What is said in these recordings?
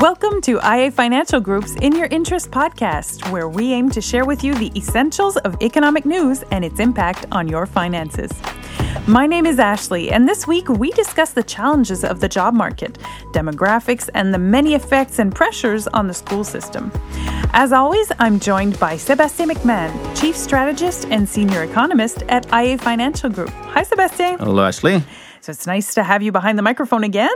Welcome to IA Financial Group's In Your Interest podcast, where we aim to share with you the essentials of economic news and its impact on your finances. My name is Ashley, and this week we discuss the challenges of the job market, demographics, and the many effects and pressures on the school system. As always, I'm joined by Sébastien McMahon, Chief Strategist and Senior Economist at IA Financial Group. Hi, Sébastien. Hello, Ashley. So it's nice to have you behind the microphone again.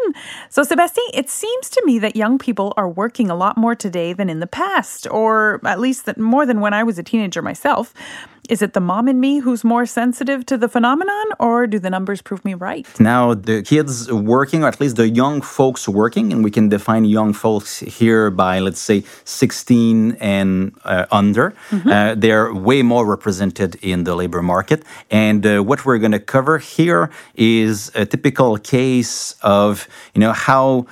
So, Sébastien, it seems to me that young people are working a lot more today than in the past, or at least that more than when I was a teenager myself. Is it the mom in me who's more sensitive to the phenomenon, or do the numbers prove me right? Now, the kids working, or at least the young folks working, and we can define young folks here by, let's say, 16 and under, they're way more represented in the labor market. And what we're going to cover here is a typical case of, you know, how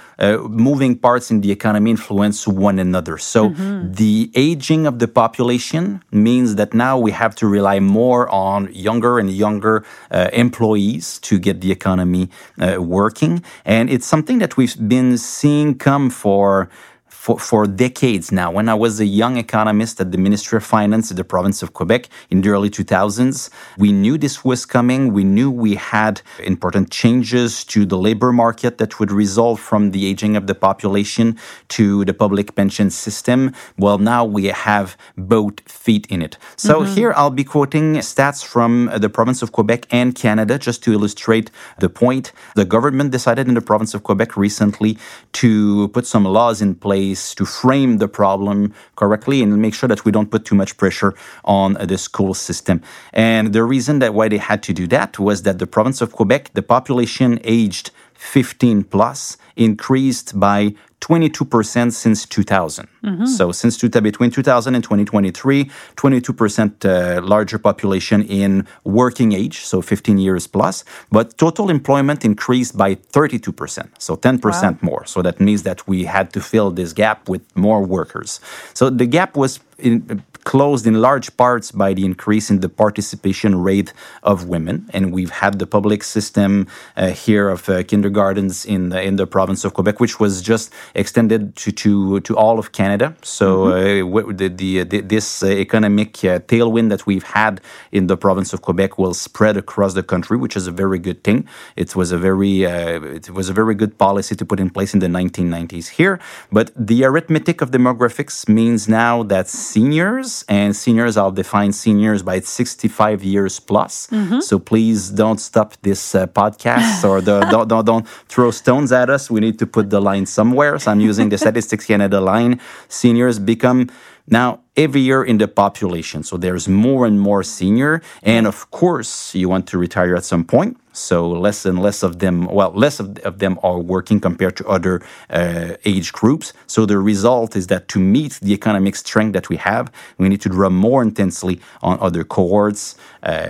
moving parts in the economy influence one another. So the aging of the population means that now we have to rely more on younger and younger employees to get the economy working. And it's something that we've been seeing come for decades now. When I was a young economist at the Ministry of Finance in the province of Quebec in the early 2000s, we knew this was coming. We knew we had important changes to the labor market that would result from the aging of the population to the public pension system. Well, now we have both feet in it. So here I'll be quoting stats from the province of Quebec and Canada just to illustrate the point. The government decided in the province of Quebec recently to put some laws in place to frame the problem correctly and make sure that we don't put too much pressure on the school system. And the reason that why they had to do that was that the province of Quebec, the population aged 15 plus increased by 22% since 2000. So since between 2000 and 2023, 22% larger population in working age, so 15 years plus. But total employment increased by 32%, so 10% more. So that means that we had to fill this gap with more workers. So the gap was closed in large parts by the increase in the participation rate of women. And we've had the public system here of kindergartens in the province of Quebec, which was just extended to all of Canada. So this economic tailwind that we've had in the province of Quebec will spread across the country, which is a very good thing. It was a very good policy to put in place in the 1990s here. But the arithmetic of demographics means now that seniors, I'll define seniors by 65 years plus. So please don't stop this podcast or don't throw stones at us. We need to put the line somewhere. So I'm using the Statistics Canada line. Seniors become now every year in the population. So there's more and more senior. And of course, you want to retire at some point. So less and less of them, less of them are working compared to other age groups. So the result is that to meet the economic strength that we have, we need to draw more intensely on other cohorts,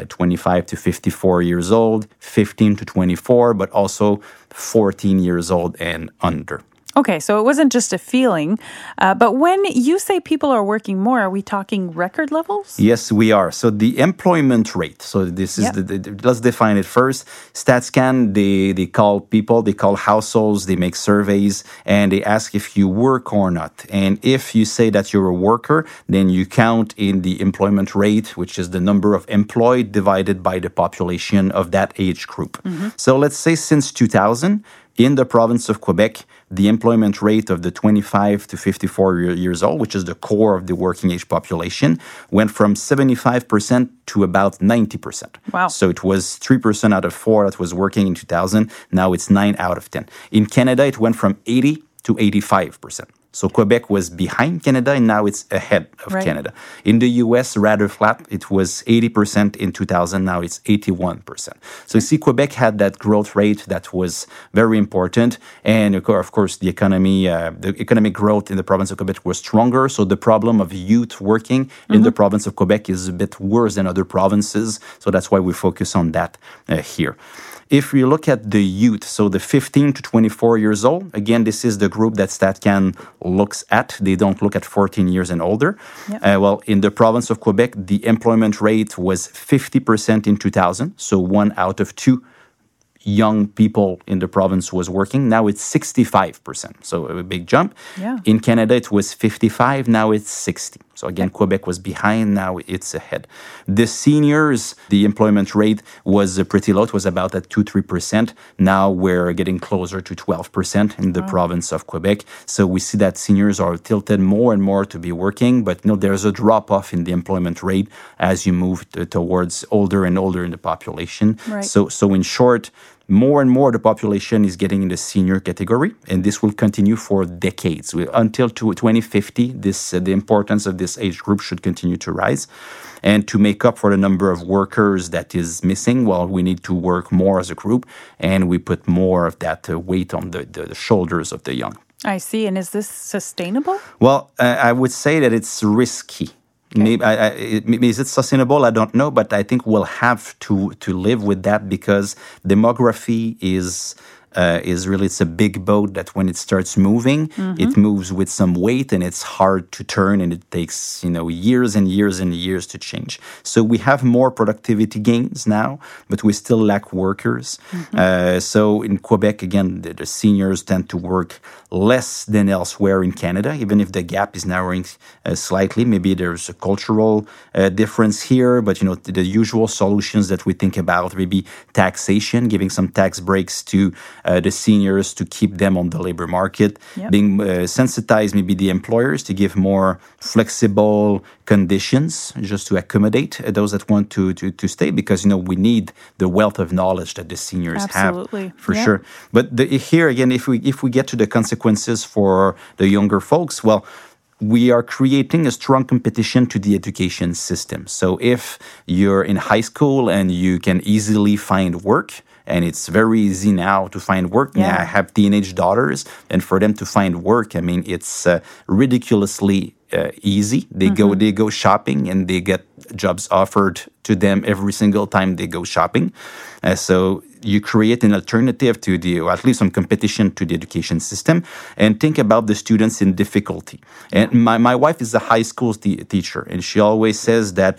25 to 54 years old, 15 to 24, but also 14 years old and under. Okay, so it wasn't just a feeling, but when you say people are working more, are we talking record levels? Yes, we are. So the employment rate, so this is, let's define it first. StatsCan, they call people, they call households, they make surveys, and they ask if you work or not. And if you say that you're a worker, then you count in the employment rate, which is the number of employed divided by the population of that age group. So let's say since 2000, in the province of Quebec, the employment rate of the 25 to 54 years old, which is the core of the working age population, went from 75% to about 90%. Wow. So it was 3% out of 4 that was working in 2000. Now it's 9 out of 10. In Canada, it went from 80 to 85%. So Quebec was behind Canada, and now it's ahead of Canada. In the U.S., rather flat, it was 80% in 2000, now it's 81%. So you see, Quebec had that growth rate that was very important. And of course, the economy, the economic growth in the province of Quebec was stronger. So the problem of youth working in the province of Quebec is a bit worse than other provinces. So that's why we focus on that here. If we look at the youth, so the 15 to 24 years old, again, this is the group that StatCan looks at. They don't look at 14 years and older. Well, in the province of Quebec, the employment rate was 50% in 2000, so 1 out of 2 young people in the province was working. Now it's 65%. So a big jump. Yeah. In Canada, it was 55. Now it's 60. So again, Quebec was behind. Now it's ahead. The seniors, the employment rate was pretty low. It was about at 2-3%. Now we're getting closer to 12% in the province of Quebec. So we see that seniors are tilted more and more to be working. But there's a drop-off in the employment rate as you move towards older and older in the population. Right. So in short, more and more the population is getting in the senior category, and this will continue for decades. Until 2050, the importance of this age group should continue to rise. And to make up for the number of workers that is missing, well, we need to work more as a group, and we put more of that weight on the shoulders of the young. I see. And is this sustainable? Well, I would say that it's risky. Okay. Maybe is it sustainable? I don't know, but I think we'll have to live with that, because demography is really, it's a big boat that when it starts moving, it moves with some weight, and it's hard to turn, and it takes years and years and years to change. So we have more productivity gains now, but we still lack workers. So in Quebec, again, the seniors tend to work less than elsewhere in Canada, even if the gap is narrowing slightly. Maybe there's a cultural difference here, but the usual solutions that we think about, maybe taxation, giving some tax breaks to the seniors to keep them on the labor market, being sensitized, maybe the employers to give more flexible conditions just to accommodate those that want to stay, because we need the wealth of knowledge that the seniors have for sure. But here again, if we get to the consequences for the younger folks, well, we are creating a strong competition to the education system. So if you're in high school and you can easily find work, and it's very easy now to find work. Yeah. I have teenage daughters, and for them to find work, it's ridiculously easy. They go shopping, and they get jobs offered to them every single time they go shopping. So you create an alternative to or at least some competition to the education system. And think about the students in difficulty. And my wife is a high school teacher, and she always says that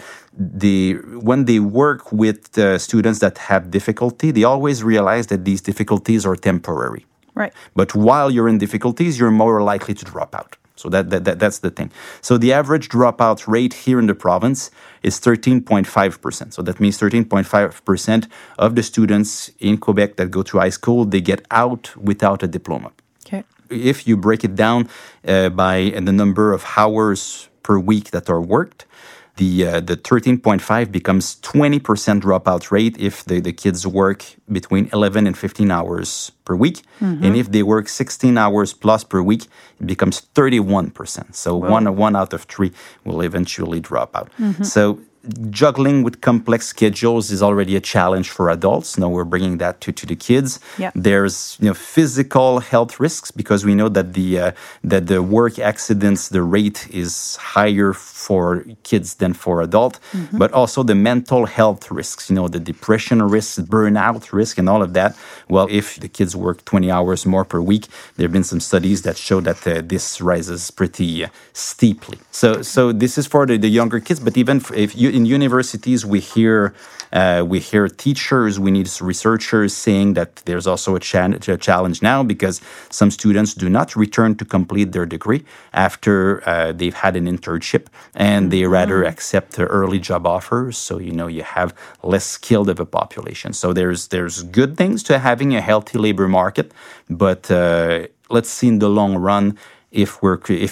when they work with students that have difficulty, they always realize that these difficulties are temporary. Right. But while you're in difficulties, you're more likely to drop out. So that's the thing. So the average dropout rate here in the province is 13.5%. So that means 13.5% of the students in Quebec that go to high school, they get out without a diploma. Okay. If you break it down by the number of hours per week that are worked, the 13.5 becomes 20% dropout rate if the kids work between 11 and 15 hours per week. And if they work 16 hours plus per week, it becomes 31%. So one out of three will eventually drop out. So juggling with complex schedules is already a challenge for adults. Now we're bringing that to the kids. Yeah. There's physical health risks, because we know that the work accidents, the rate is higher for kids than for adults. But also the mental health risks, the depression risks, burnout risk, and all of that. Well, if the kids work 20 hours more per week, there have been some studies that show that this rises pretty steeply. So this is for the younger kids, but even if you in universities, we hear teachers, we need researchers saying that there's also a challenge now, because some students do not return to complete their degree after they've had an internship, and they rather accept the early job offers. So, you have less skilled of a population. So there's good things to having a healthy labor market, but let's see in the long run if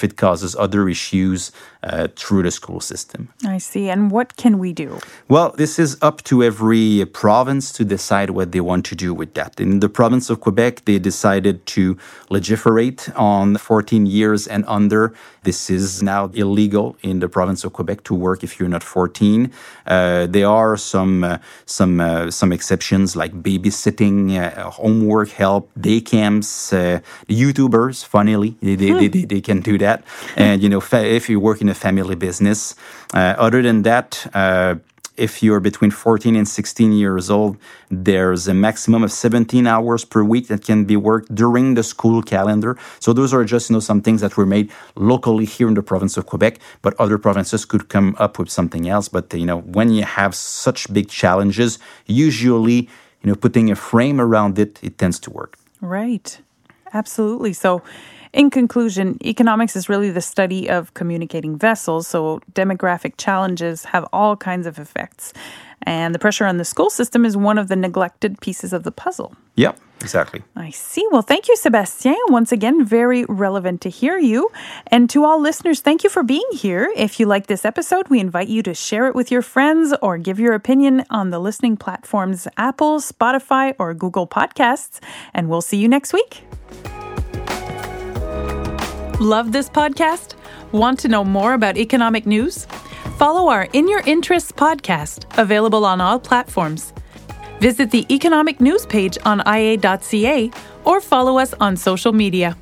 it causes other issues through the school system. I see. And what can we do? Well, this is up to every province to decide what they want to do with that. In the province of Quebec, they decided to legiferate on 14 years and under. This is now illegal in the province of Quebec to work if you're not 14. There are some exceptions, like babysitting, homework help, day camps, YouTubers, funnily, they can do that. And, if you work in a family business. Other than that, if you're between 14 and 16 years old, there's a maximum of 17 hours per week that can be worked during the school calendar. So those are just, some things that were made locally here in the province of Quebec, but other provinces could come up with something else. But, when you have such big challenges, usually putting a frame around it, it tends to work. Right. Absolutely. So in conclusion, economics is really the study of communicating vessels, so demographic challenges have all kinds of effects. And the pressure on the school system is one of the neglected pieces of the puzzle. Yep, exactly. I see. Well, thank you, Sébastien. Once again, very relevant to hear you. And to all listeners, thank you for being here. If you like this episode, we invite you to share it with your friends or give your opinion on the listening platforms Apple, Spotify, or Google Podcasts. And we'll see you next week. Love this podcast? Want to know more about economic news? Follow our In Your Interests podcast, available on all platforms. Visit the economic news page on IA.ca or follow us on social media.